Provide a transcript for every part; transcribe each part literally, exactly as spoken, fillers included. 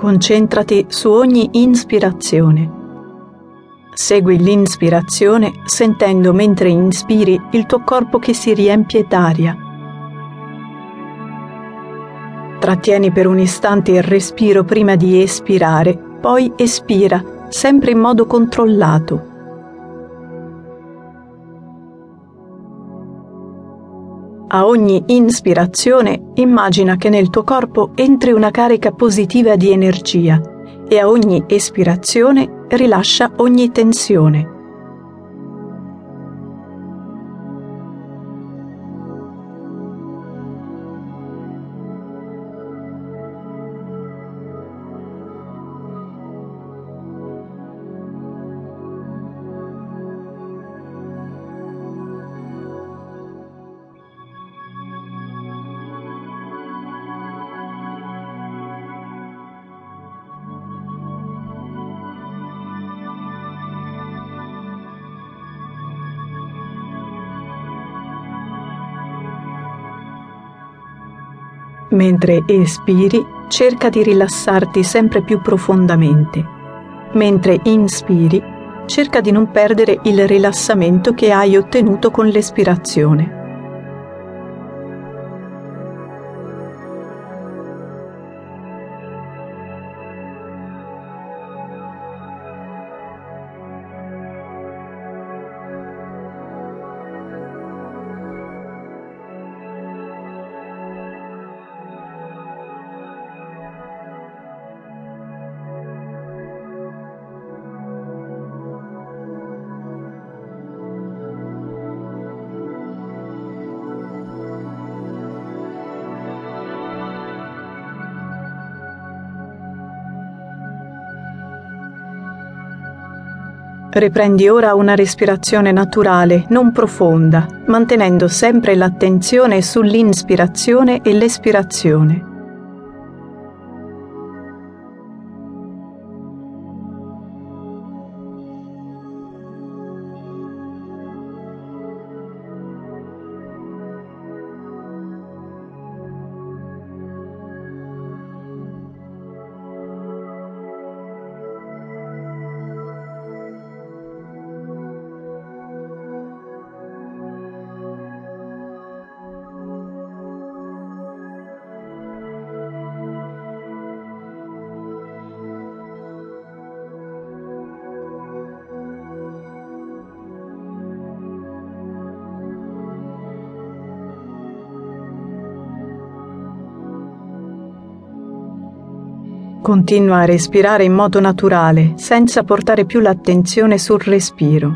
Concentrati su ogni inspirazione. Segui l'inspirazione sentendo mentre inspiri il tuo corpo che si riempie d'aria. Trattieni per un istante il respiro prima di espirare, poi espira, sempre in modo controllato. A ogni inspirazione immagina che nel tuo corpo entri una carica positiva di energia e a ogni espirazione rilascia ogni tensione. Mentre espiri, cerca di rilassarti sempre più profondamente. Mentre inspiri, cerca di non perdere il rilassamento che hai ottenuto con l'espirazione. Riprendi ora una respirazione naturale, non profonda, mantenendo sempre l'attenzione sull'inspirazione e l'espirazione. Continua a respirare in modo naturale, senza portare più l'attenzione sul respiro.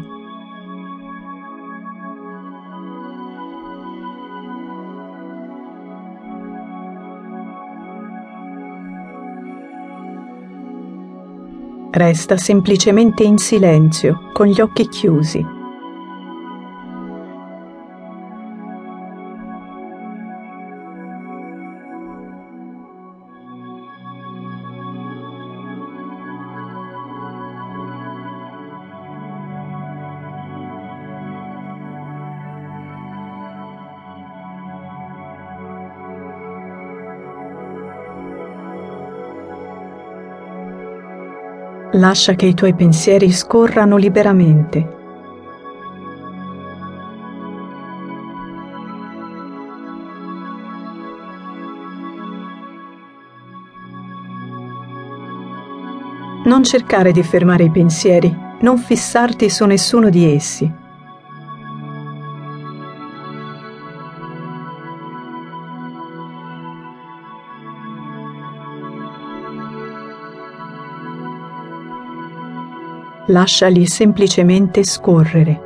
Resta semplicemente in silenzio, con gli occhi chiusi. Lascia che i tuoi pensieri scorrano liberamente. Non cercare di fermare i pensieri, non fissarti su nessuno di essi. Lasciali semplicemente scorrere.